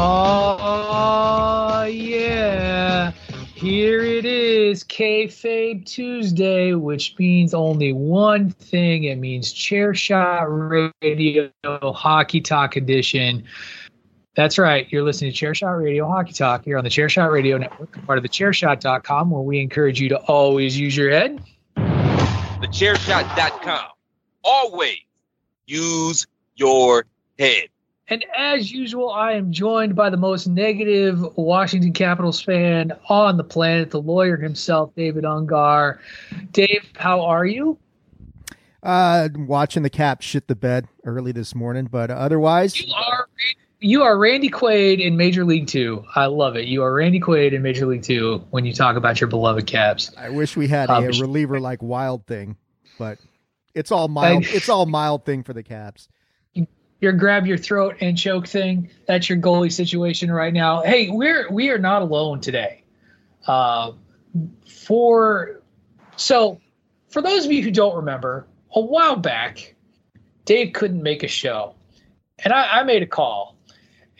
Oh, yeah. Here it is, Kayfabe Tuesday, which means only one thing. It means ChairShot Radio Hockey Talk Edition. That's right. You're listening to ChairShot Radio Hockey Talk here on the ChairShot Radio Network, part of thechairshot.com, where we encourage you to always use your head. TheChairShot.com. Always use your head. And as usual, I am joined by the most negative Washington Capitals fan on the planet, the lawyer himself, David Ungar. Dave, how are you? Watching the Caps shit the bed early this morning, but otherwise... You are Randy Quaid in Major League Two. I love it. You are Randy Quaid in Major League Two when you talk about your beloved Caps. I wish we had a reliever like Wild thing, but it's all mild. It's all mild thing for the Caps. Your grab your throat and choke thing. That's your goalie situation right now. Hey, we are not alone today. For those of you who don't remember, a while back, Dave couldn't make a show. And I made a call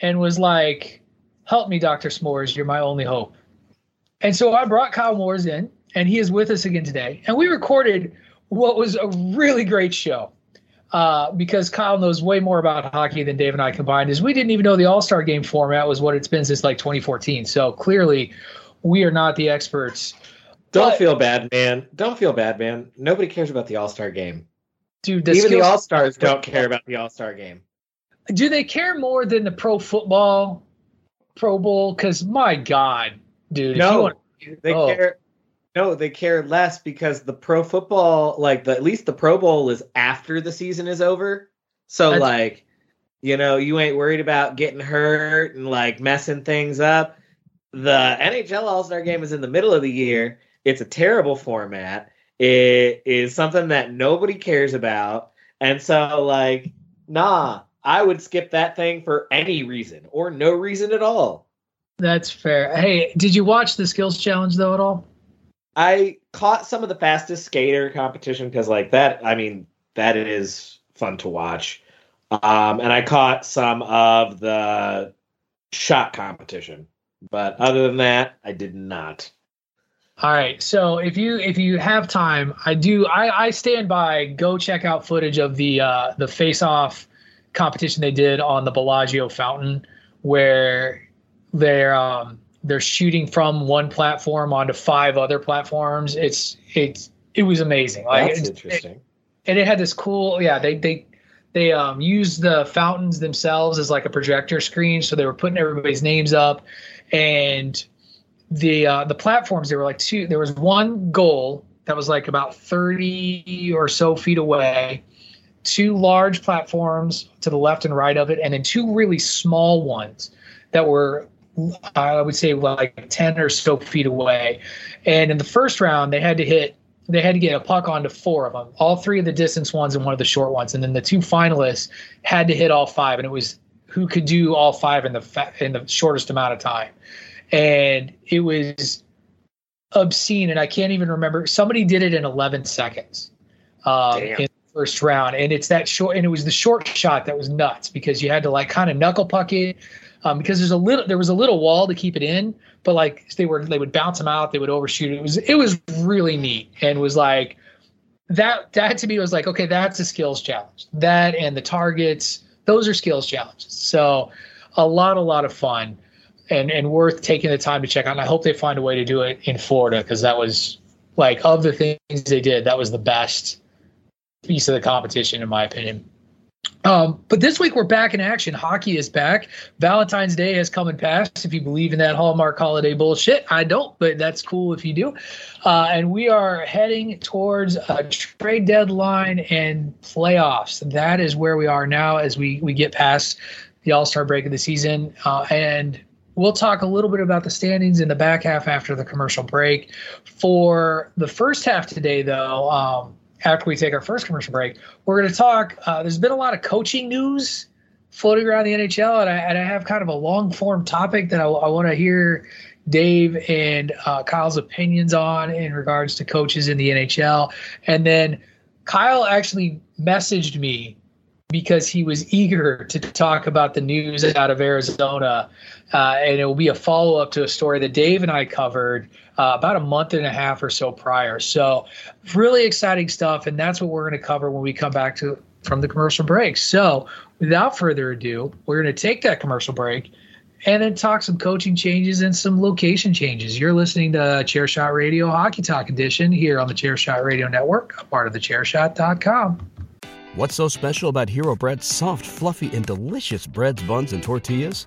and was like, help me, Dr. S'mores. You're my only hope. And so I brought Kyle Moores in, and he is with us again today. And we recorded what was a really great show. Because Kyle knows way more about hockey than Dave and I combined, is we didn't even know the All-Star Game format was what it's been since like 2014. So clearly we are not the experts. Don't feel bad, man. Nobody cares about the All-Star Game. Dude, even the All-Stars don't care about the All-Star Game. Do they care more than the pro football, Pro Bowl? Because my God, dude. No, they care. No, they care less because the pro football, at least the Pro Bowl is after the season is over. So, you ain't worried about getting hurt and, messing things up. The NHL All-Star Game is in the middle of the year. It's a terrible format. It is something that nobody cares about. And so, I would skip that thing for any reason or no reason at all. That's fair. Hey, did you watch the skills challenge, though, at all? I caught some of the fastest skater competition because, that is fun to watch. And I caught some of the shot competition, but other than that, I did not. All right. So if you have time, I do. I stand by. Go check out footage of the face-off competition they did on the Bellagio fountain, where they're shooting from one platform onto 5 other platforms. It was amazing. That's interesting. It had this cool, they used the fountains themselves as a projector screen. So they were putting everybody's names up, and the platforms, there were two, there was one goal that was about 30 or so feet away, 2 large platforms to the left and right of it, and then 2 really small ones that were, I would say, 10 or so feet away. And in the first round, they had to get a puck onto 4 of them, all 3 of the distance ones and one of the short ones. And then the 2 finalists had to hit all 5, and it was who could do all 5 in the shortest amount of time. And it was obscene, and I can't even remember. Somebody did it in 11 seconds. Damn. First round, and it's that short, and it was the short shot that was nuts, because you had to knuckle puck it, because there was a little wall to keep it in, but they would bounce them out, they would overshoot. It was really neat, and was that to me was okay, that's a skills challenge. That and the targets, Those are skills challenges. So a lot of fun and worth taking the time to check out. And I hope they find a way to do it in Florida, because that was like, of the things they did, that was the best piece of the competition, in my opinion. But this week we're back in action. Hockey is back. Valentine's Day has come and passed, if you believe in that Hallmark holiday bullshit. I don't, but that's cool if you do. And we are heading towards a trade deadline and playoffs. That is where we are now as we get past the All-Star break of the season. And we'll talk a little bit about the standings in the back half after the commercial break. For the first half today, though, after we take our first commercial break, we're going to talk. There's been a lot of coaching news floating around the NHL, and I have kind of a long-form topic that I want to hear Dave and Kyle's opinions on in regards to coaches in the NHL. And then Kyle actually messaged me because he was eager to talk about the news out of Arizona, and it will be a follow-up to a story that Dave and I covered about a month and a half or so prior. So really exciting stuff, and that's what we're going to cover when we come back from the commercial break. So without further ado, we're going to take that commercial break and then talk some coaching changes and some location changes. You're listening to Chair Shot Radio Hockey Talk Edition here on the Chair Shot Radio Network, a part of thechairshot.com. What's so special about Hero Bread's soft, fluffy, and delicious breads, buns, and tortillas?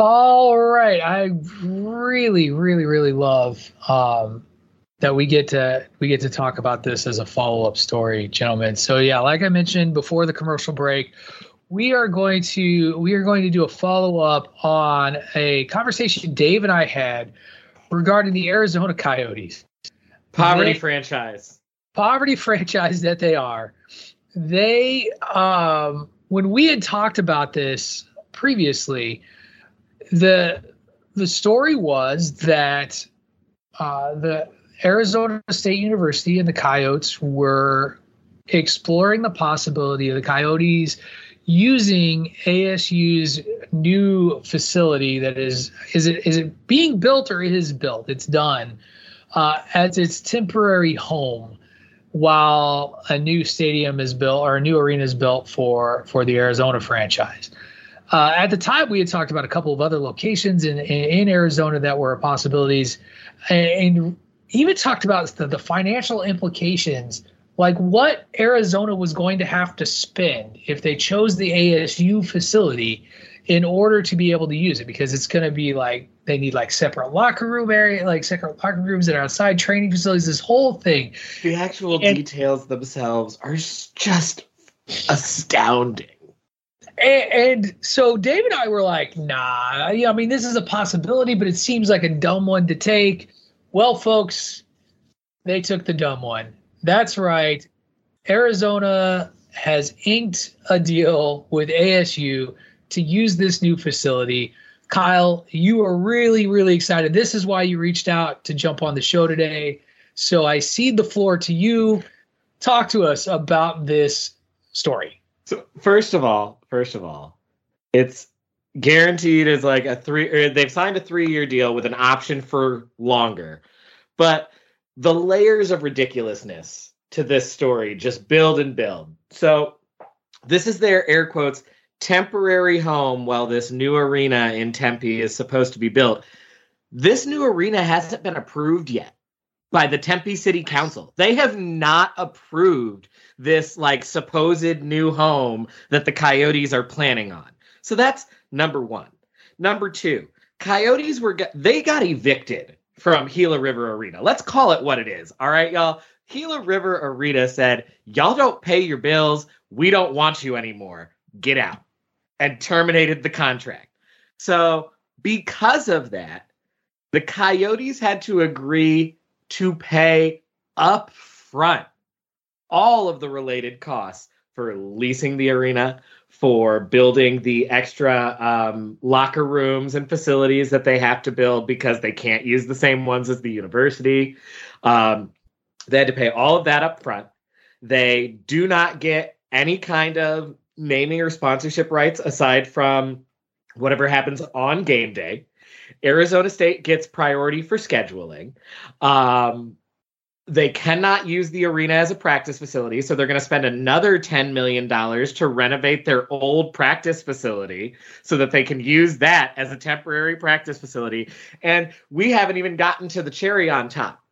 All right. I really, really, really love that we get to talk about this as a follow-up story, gentlemen. So yeah, like I mentioned before the commercial break, we are going to do a follow-up on a conversation Dave and I had regarding the Arizona Coyotes. Poverty franchise that they are. They when we had talked about this previously, The story was that the Arizona State University and the Coyotes were exploring the possibility of the Coyotes using ASU's new facility that is it being built or it is built? It's done as its temporary home while a new stadium is built or a new arena is built for the Arizona franchise. At the time, we had talked about a couple of other locations in Arizona that were possibilities, and even talked about the financial implications, like what Arizona was going to have to spend if they chose the ASU facility in order to be able to use it, because it's going to be like they need like separate locker room area, like separate locker rooms that are outside training facilities, this whole thing. The actual details themselves are just astounding. And so Dave and I were like, nah, I mean, this is a possibility, but it seems like a dumb one to take. Well, folks, they took the dumb one. That's right. Arizona has inked a deal with ASU to use this new facility. Kyle, you are really, really excited. This is why you reached out to jump on the show today. So I cede the floor to you. Talk to us about this story. So first of all, it's guaranteed as like they've signed a 3-year deal with an option for longer, but the layers of ridiculousness to this story just build and build. So this is their air quotes temporary home while this new arena in Tempe is supposed to be built. This new arena hasn't been approved yet by the Tempe City Council. They have not approved this like supposed new home that the Coyotes are planning on. So that's number one. Number two, Coyotes got evicted from Gila River Arena. Let's call it what it is. All right, y'all. Gila River Arena said, y'all don't pay your bills. We don't want you anymore. Get out. And terminated the contract. So because of that, the Coyotes had to agree to pay up front all of the related costs for leasing the arena, for building the extra locker rooms and facilities that they have to build because they can't use the same ones as the university. They had to pay all of that up front. They do not get any kind of naming or sponsorship rights aside from whatever happens on game day. Arizona State gets priority for scheduling. They cannot use the arena as a practice facility, so they're going to spend another $10 million to renovate their old practice facility so that they can use that as a temporary practice facility. And we haven't even gotten to the cherry on top.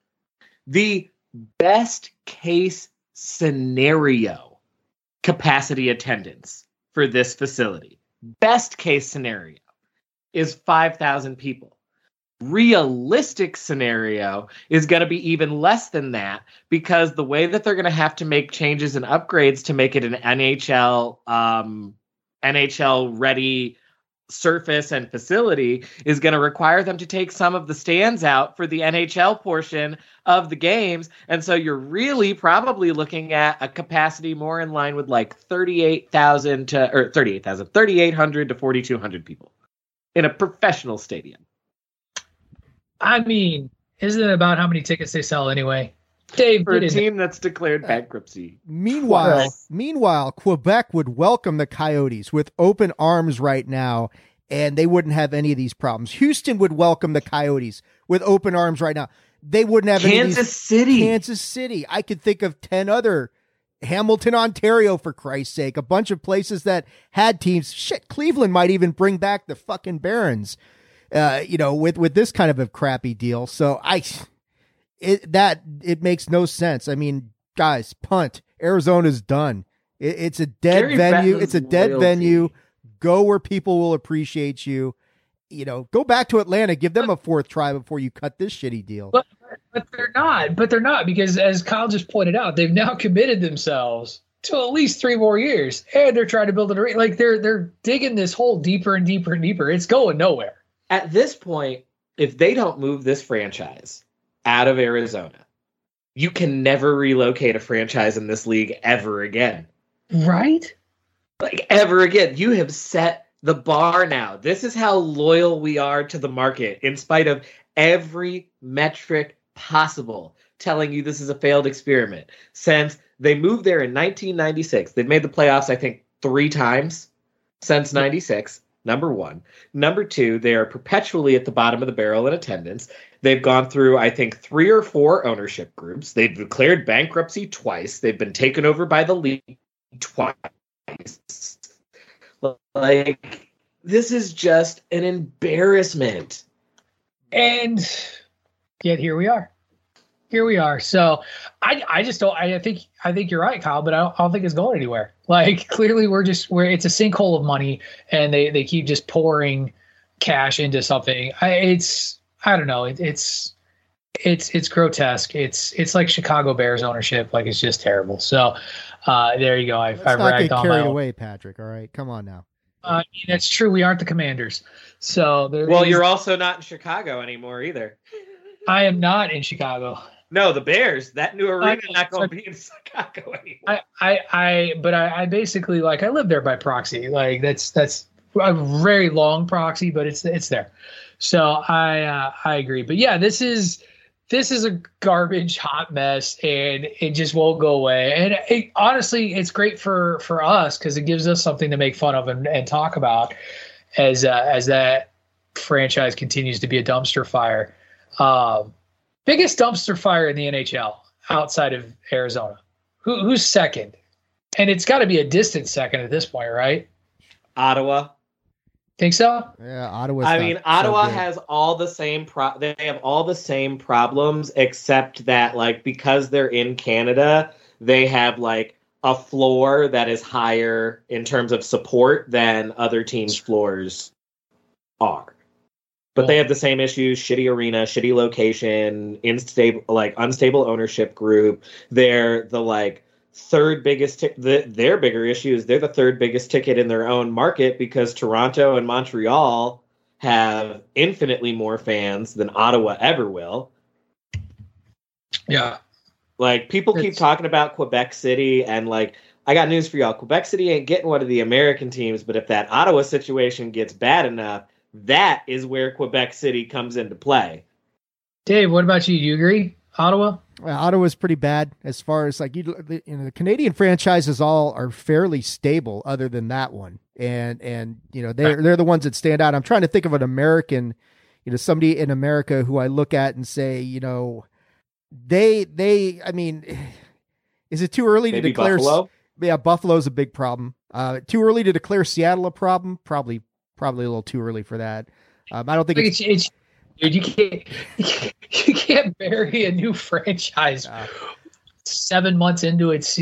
The best case scenario capacity attendance for this facility, best case scenario, is 5,000 people. Realistic scenario is going to be even less than that because the way that they're going to have to make changes and upgrades to make it an NHL ready surface and facility is going to require them to take some of the stands out for the NHL portion of the games. And so you're really probably looking at a capacity more in line with like 3,800 to 4,200 people in a professional stadium. I mean, isn't it about how many tickets they sell anyway? Dave, for a team that's declared bankruptcy. Meanwhile, Quebec would welcome the Coyotes with open arms right now, and they wouldn't have any of these problems. Houston would welcome the Coyotes with open arms right now. They wouldn't have any of these. Kansas City. I could think of 10 other. Hamilton, Ontario, for Christ's sake. A bunch of places that had teams. Shit, Cleveland might even bring back the fucking Barons. With this kind of a crappy deal. So it makes no sense. I mean, guys, punt. Arizona's done. It's a dead venue. It's a dead venue. Go where people will appreciate you. You know, go back to Atlanta. Give them a fourth try before you cut this shitty deal. But they're not. Because as Kyle just pointed out, they've now committed themselves to at least 3 more years, and they're trying to build an arena. Like they're digging this hole deeper and deeper and deeper. It's going nowhere. At this point, if they don't move this franchise out of Arizona, you can never relocate a franchise in this league ever again. Right? Like, ever again. You have set the bar now. This is how loyal we are to the market, in spite of every metric possible telling you this is a failed experiment. Since they moved there in 1996, they've made the playoffs, I think, 3 times since 96. Number one. Number two, they are perpetually at the bottom of the barrel in attendance. They've gone through, I think, 3 or 4 ownership groups. They've declared bankruptcy twice. They've been taken over by the league twice. Like, this is just an embarrassment. And yet here we are. So I just don't. I think you're right, Kyle. But I don't think it's going anywhere. Like, clearly we're it's a sinkhole of money, and they keep just pouring cash into something. It's grotesque. It's like Chicago Bears ownership. Like, it's just terrible. So there you go. Let's not get carried away, Patrick. All right, come on now. That's true. We aren't the Commanders. So you're also not in Chicago anymore either. I am not in Chicago. No, the Bears. That new arena is not going to be in Chicago anymore. I basically, like, I live there by proxy. Like, that's a very long proxy, but it's there. So I agree. But yeah, this is a garbage hot mess, and it just won't go away. And honestly, it's great for us because it gives us something to make fun of and talk about as that franchise continues to be a dumpster fire. Biggest dumpster fire in the NHL outside of Arizona. Who's second? And it's got to be a distant second at this point, right? Ottawa. Think so? Yeah, Ottawa has all the same they have all the same problems, except that, like, because they're in Canada, they have like a floor that is higher in terms of support than other teams' floors are. But they have the same issues: shitty arena, shitty location, unstable ownership group. Their bigger issue is they're the third biggest ticket in their own market, because Toronto and Montreal have infinitely more fans than Ottawa ever will. Yeah. Like, people keep talking about Quebec City, and like, I got news for y'all. Quebec City ain't getting one of the American teams, but if that Ottawa situation gets bad enough, that is where Quebec City comes into play. Dave, what about you? You agree? Ottawa? Well, Ottawa's pretty bad as far as the Canadian franchises all are fairly stable other than that one. And they're the ones that stand out. I'm trying to think of an American, somebody in America who I look at and say, is it too early to declare? Buffalo? Yeah, Buffalo's a big problem. Too early to declare Seattle a problem? Probably a little too early for that. I don't think it's dude, you can't bury a new franchise 7 months into it's.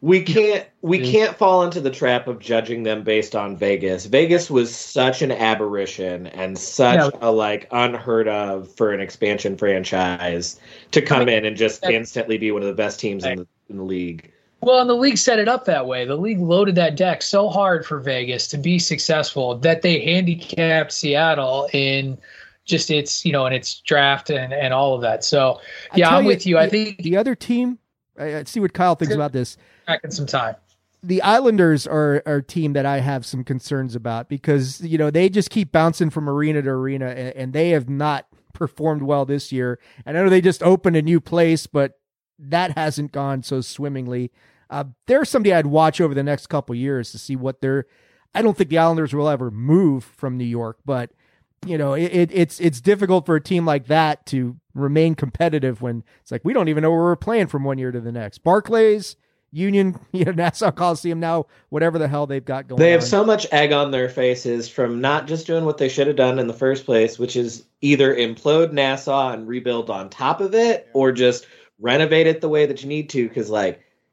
We can't fall into the trap of judging them based on Vegas. Vegas was such an aberration and such a unheard of for an expansion franchise to come in and just instantly be one of the best teams in the league. Well, and the league set it up that way. The league loaded that deck so hard for Vegas to be successful that they handicapped Seattle in just its draft and all of that. So, yeah, I'm with you. I think the other team, I see what Kyle thinks about this. Back in some time. The Islanders are a team that I have some concerns about because, they just keep bouncing from arena to arena and they have not performed well this year. And I know they just opened a new place, but that hasn't gone so swimmingly. There's somebody I'd watch over the next couple years to see what they're. I don't think the Islanders will ever move from New York, but it's difficult for a team like that to remain competitive when it's like we don't even know where we're playing from one year to the next. Barclays, Union, Nassau Coliseum now, whatever the hell they've got going on. They have so much egg on their faces from not just doing what they should have done in the first place, which is either implode Nassau and rebuild on top of it, or just renovate it the way that you need to, because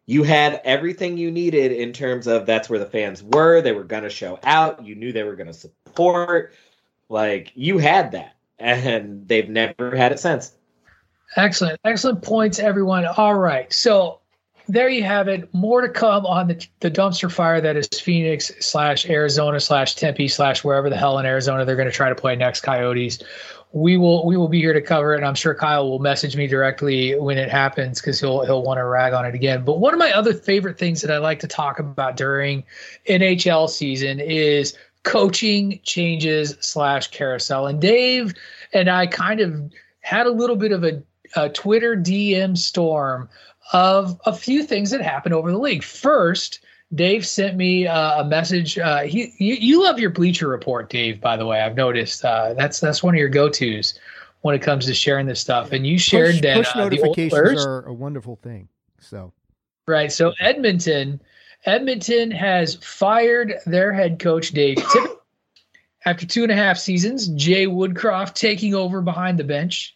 you had everything you needed in terms of that's where the fans were. They were going to show out. You knew they were going to support. You had that, and they've never had it since. Excellent. Excellent points, everyone. All right. So there you have it. More to come on the dumpster fire that is Phoenix /Arizona/Tempe/ wherever the hell in Arizona they're going to try to play next, Coyotes. We will be here to cover it, and I'm sure Kyle will message me directly when it happens because he'll want to rag on it again. But one of my other favorite things that I like to talk about during NHL season is coaching changes /carousel. And Dave and I kind of had a little bit of a Twitter DM storm of a few things that happened over the league. First, Dave sent me a message. You love your Bleacher Report, Dave, by the way. I've noticed that's one of your go-tos when it comes to sharing this stuff. And you shared that push notifications are a wonderful thing. So, right. So Edmonton has fired their head coach, Dave Tippett, after 2.5 seasons. Jay Woodcroft taking over behind the bench.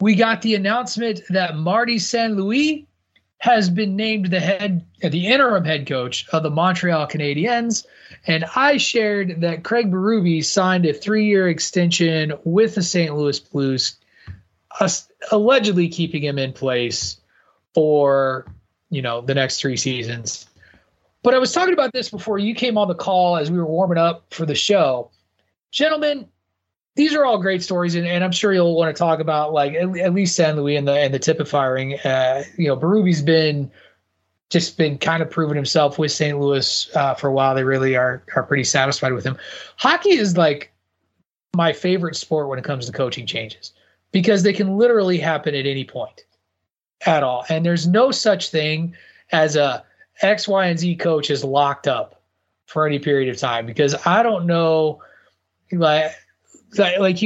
We got the announcement that Marty St. Louis has been named the interim head coach of the Montreal Canadiens. And I shared that Craig Berube signed a 3-year extension with the St. Louis Blues, allegedly keeping him in place for, the next 3 seasons. But I was talking about this before you came on the call as we were warming up for the show. Gentlemen, these are all great stories, and I'm sure you'll want to talk about at least St. Louis and the Tippett firing. Berube's been kind of proven himself with St. Louis for a while. They really are pretty satisfied with him. Hockey is my favorite sport when it comes to coaching changes because they can literally happen at any point at all, and there's no such thing as a X, Y, and Z coach is locked up for any period of time because I don't know you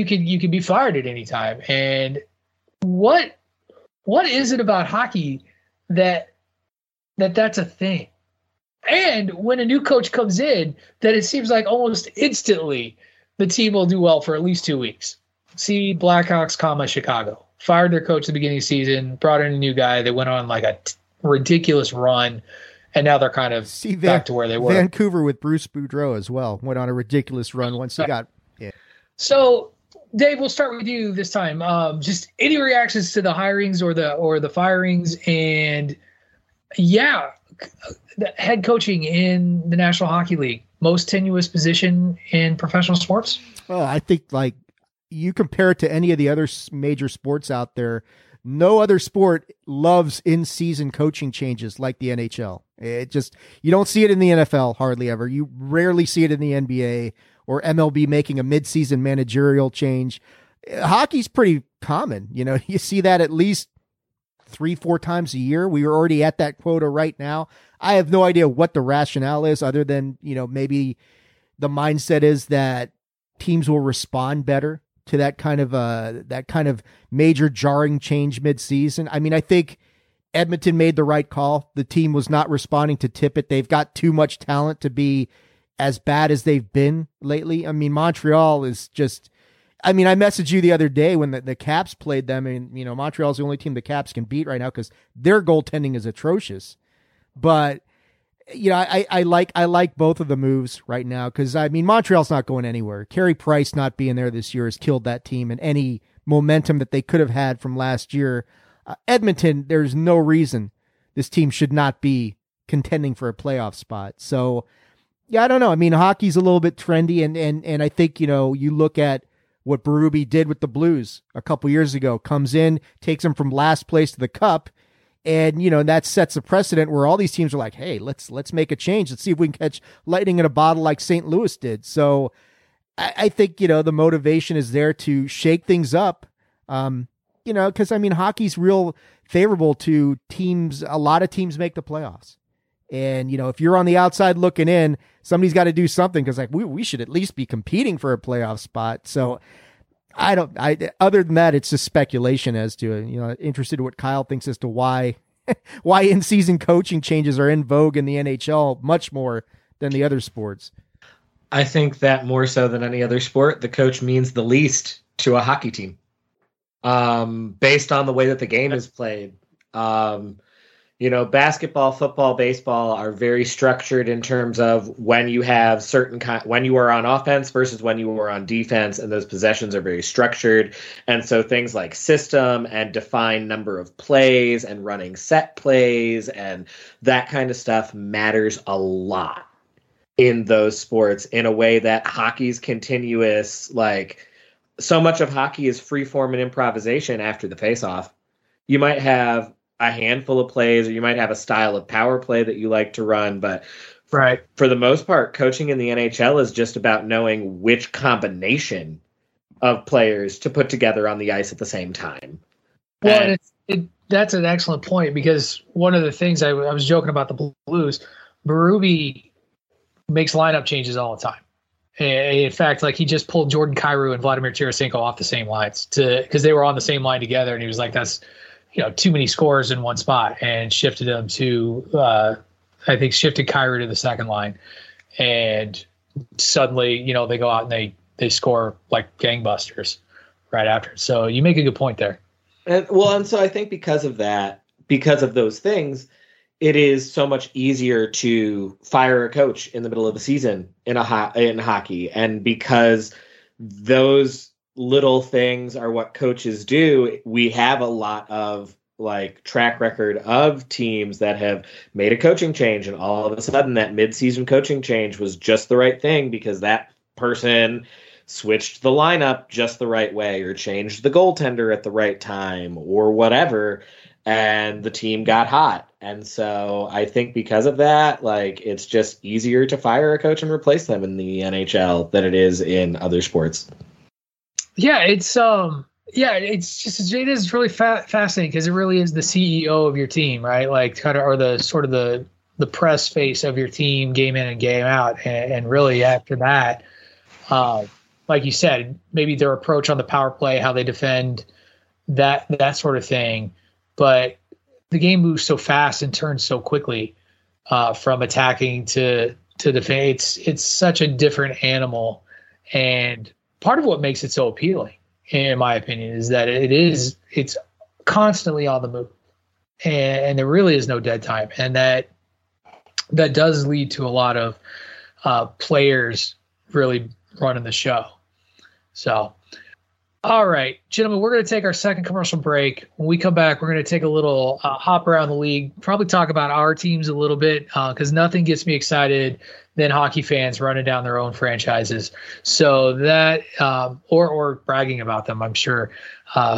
can be fired at any time. And what is it about hockey that's a thing? And when a new coach comes in, then it seems like almost instantly the team will do well for at least 2 weeks. See Blackhawks, Chicago. Fired their coach at the beginning of the season, brought in a new guy. They went on like a ridiculous run, and now they're kind of back to where they were. Vancouver with Bruce Boudreau as well went on a ridiculous run once he got in. So, Dave, we'll start with you this time. Just any reactions to the hirings or the firings, and the head coaching in the National Hockey League, most tenuous position in professional sports. Well, I think like you compare it to any of the other major sports out there, no other sport loves in-season coaching changes like the NHL. It just, you don't see it in the NFL hardly ever. You rarely see it in the NBA or MLB making a mid-season managerial change. Hockey's pretty common. You know, you see that at least 3-4 times a year. We are already at that quota right now. I have no idea what the rationale is other than, you know, maybe the mindset is that teams will respond better to that kind of major jarring change mid-season. I mean, I think Edmonton made the right call. The team was not responding to Tippett. They've got too much talent to be as bad as they've been lately. I mean, Montreal is just, I mean, I messaged you the other day when the Caps played them, and, you know, Montreal's the only team the Caps can beat right now because their goaltending is atrocious. But, you know, I like both of the moves right now because, I mean, Montreal's not going anywhere. Carey Price not being there this year has killed that team and any momentum that they could have had from last year. Edmonton, there's no reason this team should not be contending for a playoff spot. So, yeah, I don't know. I mean, hockey's a little bit trendy, and I think, you know, you look at what Berube did with the Blues a couple years ago, comes in, takes them from last place to the Cup. And, you know, that sets a precedent where all these teams are like, hey, let's make a change. Let's see if we can catch lightning in a bottle like St. Louis did. So I think, you know, the motivation is there to shake things up, you know, because, I mean, hockey's real favorable to teams. A lot of teams make the playoffs. And, you know, if you're on the outside looking in, somebody's got to do something because, like, we should at least be competing for a playoff spot. So other than that, it's just speculation as to, you know, interested in what Kyle thinks as to why in-season coaching changes are in vogue in the NHL much more than the other sports. I think that more so than any other sport, the coach means the least to a hockey team, based on the way that the game is played. You know, basketball, football, baseball are very structured in terms of when you have when you are on offense versus when you are on defense, and those possessions are very structured. And so things like system and defined number of plays and running set plays and that kind of stuff matters a lot in those sports in a way that hockey's continuous. Like, so much of hockey is free form and improvisation after the face-off. You might have a handful of plays, or you might have a style of power play that you like to run. But for the most part, coaching in the NHL is just about knowing which combination of players to put together on the ice at the same time. Well, and that's an excellent point, because one of the things I was joking about the Blues, Berube makes lineup changes all the time. In fact, like, he just pulled Jordan Kyrou and Vladimir Tarasenko off the same lines because they were on the same line together, and he was like, that's, you know, too many scores in one spot, and shifted them to, I think, shifted Kyrou to the second line, and suddenly, you know, they go out and they score like gangbusters right after. So you make a good point there. And so I think because of those things, it is so much easier to fire a coach in the middle of the season in hockey, and because those little things are what coaches do. We have a lot of like track record of teams that have made a coaching change, and all of a sudden that mid-season coaching change was just the right thing because that person switched the lineup just the right way or changed the goaltender at the right time or whatever, and the team got hot. And so I think because of that, like, it's just easier to fire a coach and replace them in the NHL than it is in other sports. Yeah, it is really fascinating because it really is the CEO of your team, right? Like, kind of, or the sort of the press face of your team, game in and game out, and really after that, like you said, maybe their approach on the power play, how they defend, that sort of thing. But the game moves so fast and turns so quickly from attacking to defend. It's such a different animal, and part of what makes it so appealing, in my opinion, is that it's constantly on the move, and there really is no dead time, and that does lead to a lot of players really running the show. So, all right, gentlemen, we're going to take our second commercial break. When we come back, we're going to take a little hop around the league, probably talk about our teams a little bit, because nothing gets me excited than hockey fans running down their own franchises. So that, or bragging about them, I'm sure.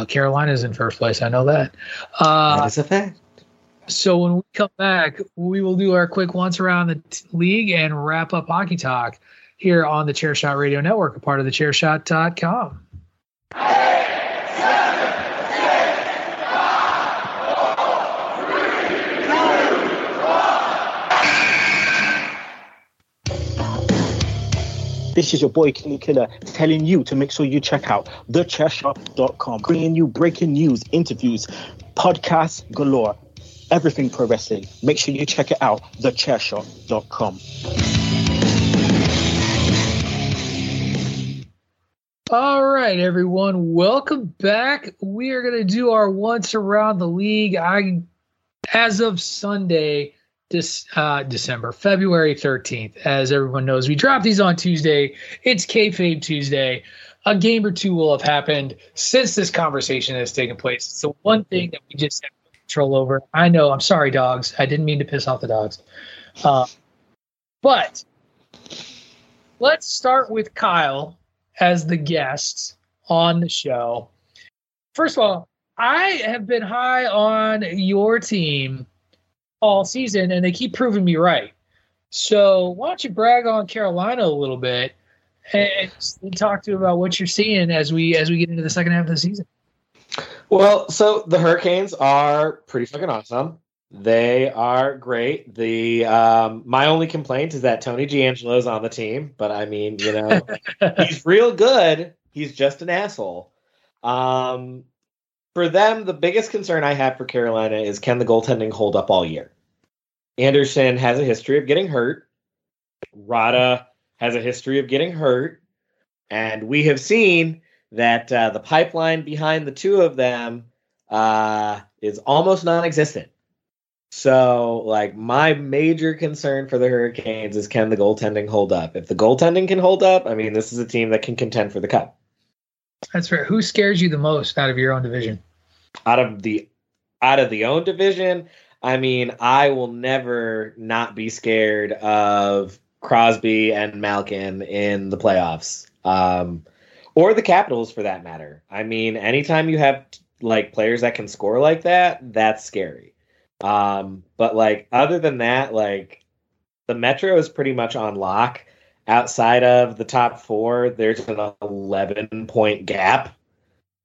Carolina's in first place. I know that. That's a fact. So when we come back, we will do our quick once around the league and wrap up hockey talk here on the Chairshot Radio Network, a part of thechairshot.com. 8, 7, 6, 5, 4, 3, 2, 1. This is your boy Kenny Killer telling you to make sure you check out TheChairShot.com, bringing you breaking news, interviews, podcasts galore, everything pro wrestling. Make sure you check it out, TheChairShot.com. All right, everyone, welcome back. We are going to do our once around the league. As of Sunday, February 13th, as everyone knows, we drop these on Tuesday. It's Kayfabe Tuesday. A game or two will have happened since this conversation has taken place. It's the one thing that we just have no control over. I know. I'm sorry, dogs. I didn't mean to piss off the dogs. But let's start with Kyle as the guests on the show. First of all, I have been high on your team all season, and they keep proving me right. So why don't you brag on Carolina a little bit and talk to you about what you're seeing as we get into the second half of the season? Well, so the Hurricanes are pretty fucking awesome. They are great. The my only complaint is that Tony Giangelo's on the team, but I mean, you know, he's real good. He's just an asshole. For them, the biggest concern I have for Carolina is, can the goaltending hold up all year? Anderson has a history of getting hurt. Rada has a history of getting hurt. And we have seen that the pipeline behind the two of them is almost non-existent. So, like, my major concern for the Hurricanes is, can the goaltending hold up? If the goaltending can hold up, I mean, this is a team that can contend for the cup. That's right. Who scares you the most out of your own division? Out of the own division, I mean, I will never not be scared of Crosby and Malkin in the playoffs, or the Capitals for that matter. I mean, anytime you have like players that can score like that, that's scary. But like, other than that, like, the Metro is pretty much on lock. Outside of the top four, there's an 11-point gap,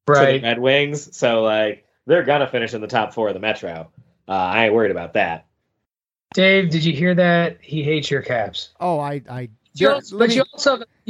right, to the Red Wings. So like, they're gonna finish in the top four of the Metro. I ain't worried about that. Dave, did you hear that? He hates your Caps. Oh, I. But you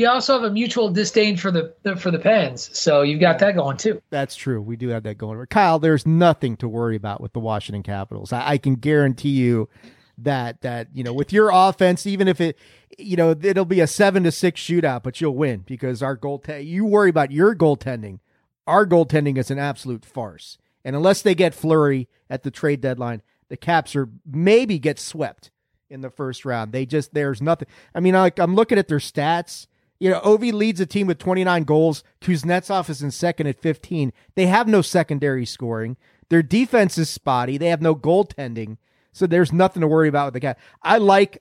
also have a mutual disdain for the Pens, so you've got that going too. That's true. We do have that going. Kyle, there's nothing to worry about with the Washington Capitals. I can guarantee you that you know, with your offense, even if it, you know, it'll be a 7-6 shootout, but you'll win because our goaltending. You worry about your goaltending. Our goaltending is an absolute farce, and unless they get Fleury at the trade deadline, the Caps are maybe get swept in the first round. There's nothing. I mean, I'm looking at their stats. You know, Ovi leads the team with 29 goals. Kuznetsov is in second at 15. They have no secondary scoring. Their defense is spotty. They have no goaltending. So there's nothing to worry about with the Cat. I like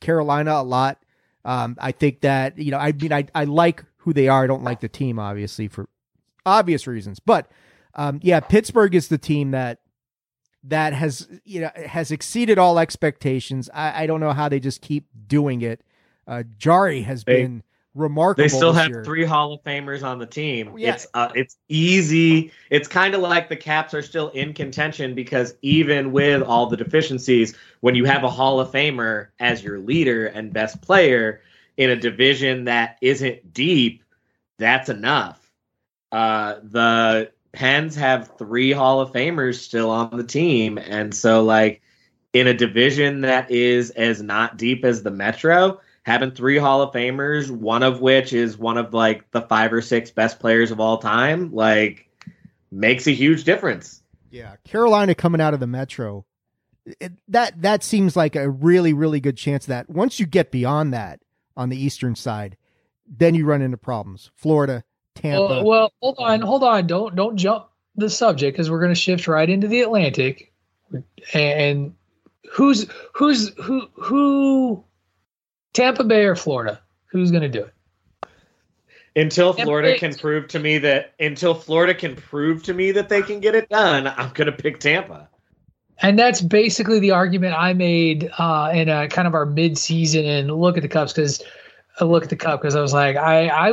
Carolina a lot. I think that, you know, I mean, I like who they are. I don't like the team, obviously, for obvious reasons. But yeah, Pittsburgh is the team that has, you know, has exceeded all expectations. I don't know how they just keep doing it. Jari has been remarkable. They still have year. 3 Hall of Famers on the team. Yeah. It's easy. It's kind of like the Caps are still in contention because even with all the deficiencies, when you have a Hall of Famer as your leader and best player in a division that isn't deep, that's enough. The Pens have 3 Hall of Famers still on the team. And so, like, in a division that is as not deep as the Metro, having three Hall of Famers, one of which is one of like the 5 or 6 best players of all time, like makes a huge difference. Yeah. Carolina coming out of the Metro, that seems like a really, really good chance that once you get beyond that on the Eastern side, then you run into problems. Florida, Tampa. Well, hold on. Don't jump the subject, because we're going to shift right into the Atlantic. And who Tampa Bay or Florida? Who's going to do it? Until Florida can prove to me that they can get it done, I'm going to pick Tampa. And that's basically the argument I made in kind of our midseason and look at the cup because I was like, I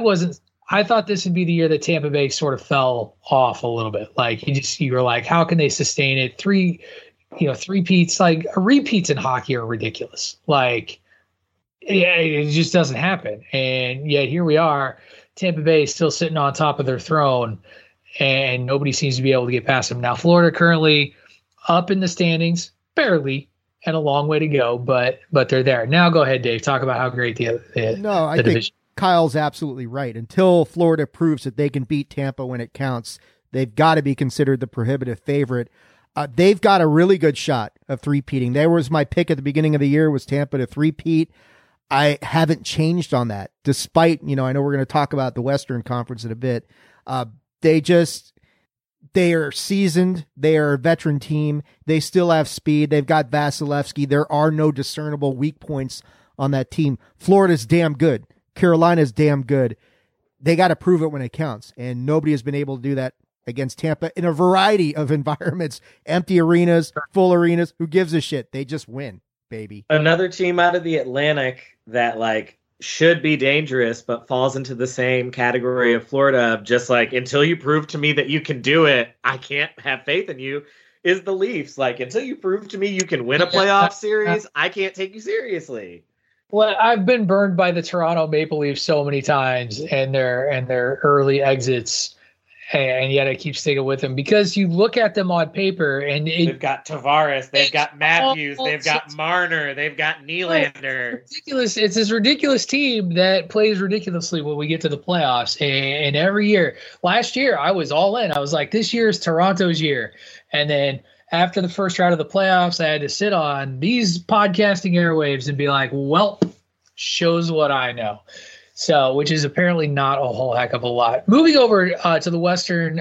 thought this would be the year that Tampa Bay sort of fell off a little bit. Like you were like, how can they sustain it? Three-peats, like repeats in hockey are ridiculous. Like, yeah, it just doesn't happen. And yet here we are. Tampa Bay is still sitting on top of their throne, and nobody seems to be able to get past them. Now, Florida currently up in the standings, barely, and a long way to go, but they're there. Now go ahead, Dave. Talk about how great the division. Think Kyle's absolutely right. Until Florida proves that they can beat Tampa when it counts, they've got to be considered the prohibitive favorite. They've got a really good shot of three-peating. There was my pick at the beginning of the year, was Tampa to three-peat. I haven't changed on that, despite, I know we're going to talk about the Western Conference in a bit. They are seasoned. They are a veteran team. They still have speed. They've got Vasilevsky. There are no discernible weak points on that team. Florida's damn good. Carolina's damn good. They got to prove it when it counts, and nobody has been able to do that against Tampa in a variety of environments, empty arenas, full arenas. Who gives a shit? They just win. Baby. Another team out of the Atlantic that like should be dangerous, but falls into the same category of Florida, of just like, until you prove to me that you can do it, I can't have faith in you, is the Leafs. Like, until you prove to me you can win a playoff series, I can't take you seriously. Well, I've been burned by the Toronto Maple Leafs so many times and their early exits. And yet I keep sticking with them, because you look at them on paper and they've got Tavares, they've got Matthews, they've got Marner, they've got Nylander. It's this ridiculous team that plays ridiculously when we get to the playoffs. And every year, last year I was all in. I was like, this year's Toronto's year. And then after the first round of the playoffs, I had to sit on these podcasting airwaves and be like, well, shows what I know. So, which is apparently not a whole heck of a lot. Moving over to the western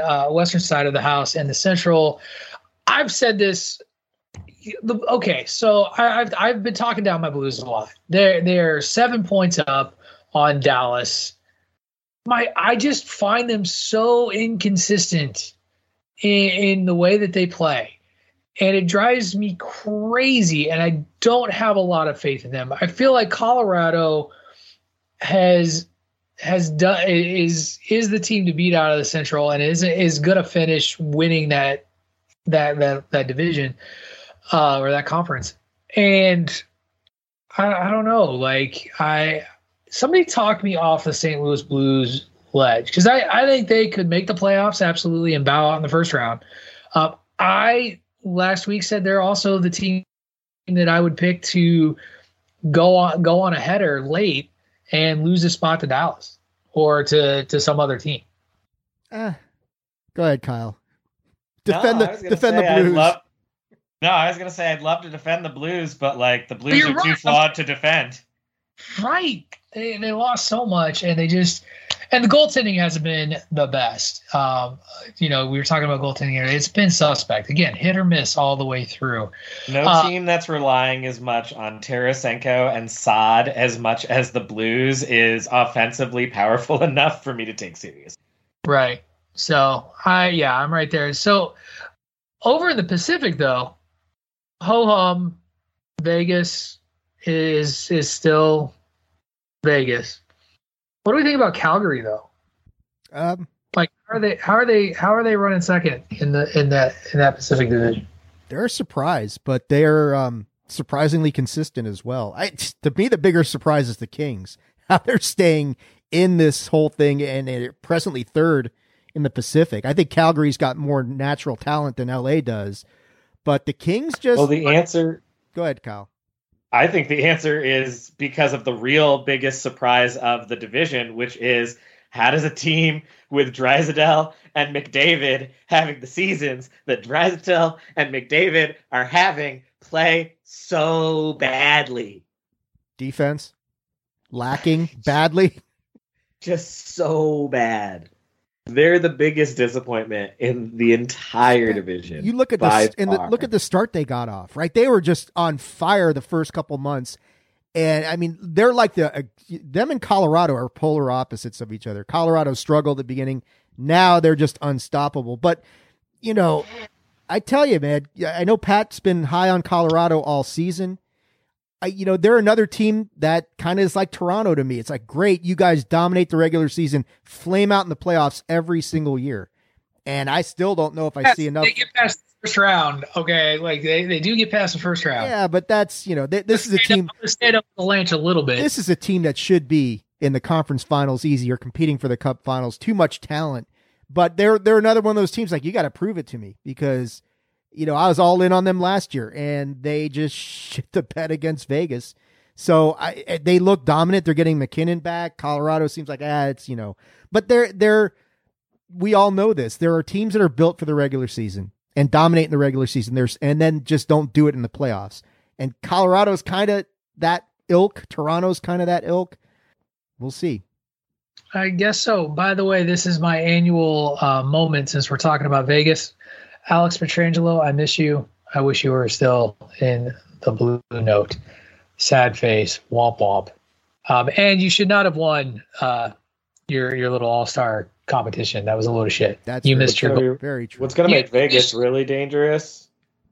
side of the house and the Central, I've said this. Okay, so I've been talking down my Blues a lot. They're 7 points up on Dallas. I just find them so inconsistent in the way that they play. And it drives me crazy, and I don't have a lot of faith in them. I feel like Colorado is the team to beat out of the Central, and is going to finish winning that division or that conference. And I don't know, like somebody talked me off the St. Louis Blues ledge, because I think they could make the playoffs absolutely and bow out in the first round. I last week said they're also the team that I would pick to go on a header late and lose a spot to Dallas or to some other team. Go ahead, Kyle. Defend the Blues. I was going to say I'd love to defend the Blues, but like the Blues are too flawed to defend. Right. They lost so much, and the goaltending hasn't been the best. We were talking about goaltending here. It's been suspect. Again, hit or miss all the way through. No team that's relying as much on Tarasenko and Saad as much as the Blues is offensively powerful enough for me to take serious. Right. So, I'm right there. So, over in the Pacific, though, ho-hum, Vegas is still Vegas. What do we think about Calgary, though? How are they running second in that Pacific Division? They're a surprise, but they're surprisingly consistent as well. To me, the bigger surprise is the Kings, how they're staying in this whole thing, and they're presently third in the Pacific. I think Calgary's got more natural talent than LA does, but the Kings just. Well, the answer. Go ahead, Kyle. I think the answer is because of the real biggest surprise of the division, which is how does a team with Draisaitl and McDavid having the seasons that Draisaitl and McDavid are having play so badly? Defense lacking badly. Just so bad. They're the biggest disappointment in the entire division. You look at this and look at the start they got off, right? They were just on fire the first couple months. And I mean, they're like them and Colorado are polar opposites of each other. Colorado struggled at the beginning. Now they're just unstoppable. But, you know, I tell you, man, I know Pat's been high on Colorado all season. They're another team that kind of is like Toronto to me. It's like, great, you guys dominate the regular season, flame out in the playoffs every single year. And I still don't know if I see enough. They get past the first round. Okay, like they do get past the first round. Yeah, but that's, this is a team. Stayed up the Avalanche a little bit. This is a team that should be in the conference finals easy or competing for the cup finals. Too much talent. But they're another one of those teams like, you got to prove it to me because... I was all in on them last year, and they just shit the bed against Vegas. So they look dominant. They're getting McKinnon back. Colorado seems like, but we all know this. There are teams that are built for the regular season and dominate in the regular season. And then just don't do it in the playoffs. And Colorado's kind of that ilk. Toronto's kind of that ilk. We'll see. I guess so. By the way, this is my annual moment since we're talking about Vegas. Alex Petrangelo, I miss you. I wish you were still in the Blue Note. Sad face, womp womp. And you should not have won your little all-star competition. That was a load of shit. Very true. What's going to make Vegas really dangerous?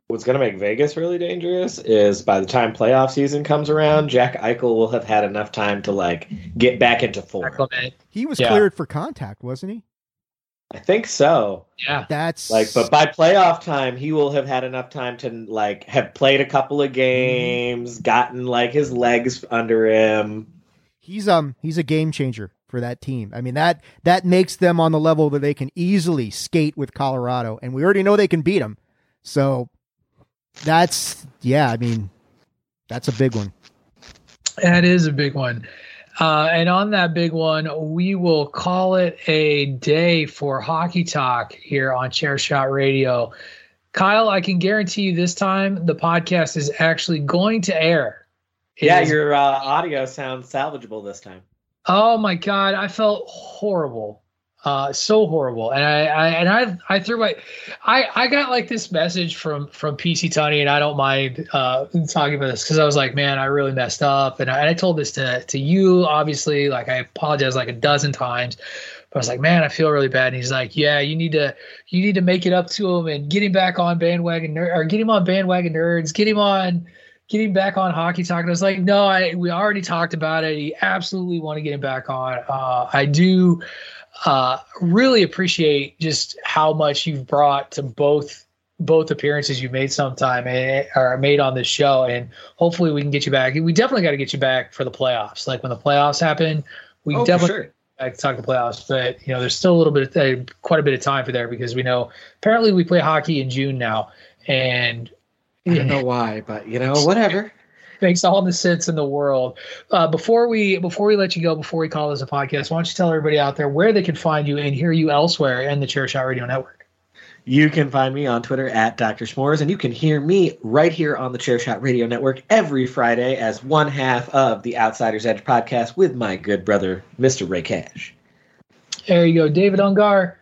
What's going to make Vegas really dangerous is by the time playoff season comes around, Jack Eichel will have had enough time to get back into form. He was cleared for contact, wasn't he? I think so. Yeah. That's but by playoff time, he will have had enough time to have played a couple of games, gotten his legs under him. He's a game changer for that team. I mean, that makes them on the level that they can easily skate with Colorado, and we already know they can beat them. So that's a big one. That is a big one. And on that big one, we will call it a day for Hockey Talk here on Chair Shot Radio. Kyle, I can guarantee you this time the podcast is actually going to air. Your audio sounds salvageable this time. Oh, my God. I felt horrible. So horrible. And I threw my I got this message from PC Tunney, and I don't mind talking about this because I was like, man, I really messed up. And I told this to you, obviously, I apologized a dozen times. But I was like, man, I feel really bad. And he's like, yeah, you need to make it up to him and get him back on bandwagon or get him on bandwagon nerds, get him back on Hockey Talk. And I was like, no, we already talked about it. You absolutely want to get him back on. I do. Really appreciate just how much you've brought to both appearances you've made sometime or made on this show, and hopefully we can get you back. We definitely got to get you back for the playoffs. When the playoffs happen, we definitely got to talk the playoffs. But there's still a little bit, quite a bit of time for there because we know apparently we play hockey in June now, and I don't know why, but whatever. Makes all the sense in the world. Before we let you go, before we call this a podcast, why don't you tell everybody out there where they can find you and hear you elsewhere in the ChairShot Radio Network? You can find me on Twitter at Dr. S'mores, and you can hear me right here on the ChairShot Radio Network every Friday as one half of the Outsider's Edge podcast with my good brother, Mr. Ray Cash. There you go, David Ungar.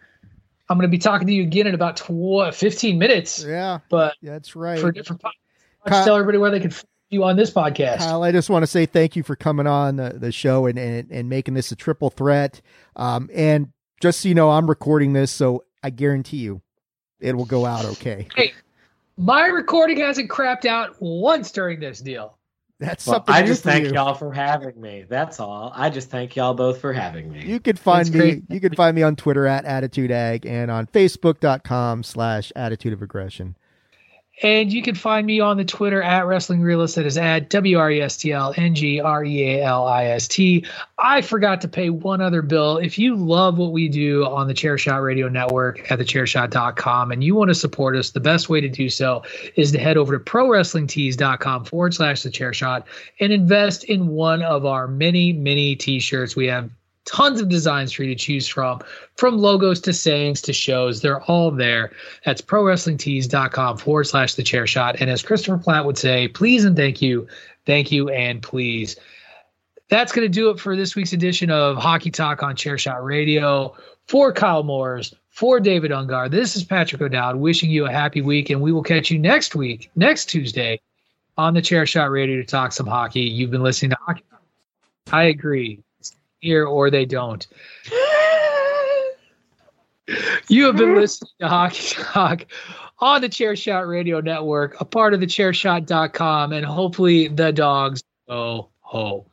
I'm going to be talking to you again in about 15 minutes. Yeah, but that's right. For different podcasts, tell everybody where they can find you on this podcast. Kyle, I just want to say thank you for coming on the show and making this a triple threat. And just so you know, I'm recording this, so I guarantee you it will go out okay. Hey, my recording hasn't crapped out once during this deal. That's something I just thank y'all for having me. That's all. I just thank y'all both for having me. You can find me on Twitter at AttitudeAg and on Facebook.com/Attitude of Aggression. And you can find me on the Twitter at Wrestling Realist. That is at WRESTLNGREALIST. I forgot to pay one other bill. If you love what we do on the Chairshot Radio Network at TheChairShot.com and you want to support us, the best way to do so is to head over to ProWrestlingTees.com/TheChairShot and invest in one of our many, many T-shirts. We have tons of designs for you to choose from logos to sayings to shows. They're all there. That's ProWrestlingTees.com/TheChairShot. And as Christopher Platt would say, please and thank you, and please. That's going to do it for this week's edition of Hockey Talk on Chairshot Radio. For Kyle Moores, for David Ungar, this is Patrick O'Dowd wishing you a happy week, and we will catch you next week, next Tuesday, on the Chairshot Radio to talk some hockey. You've been listening to Hockey Talk. I agree. Here or they don't. You have been listening to Hockey Talk on the Chairshot Radio Network, a part of the Chairshot.com, and hopefully the dogs go home.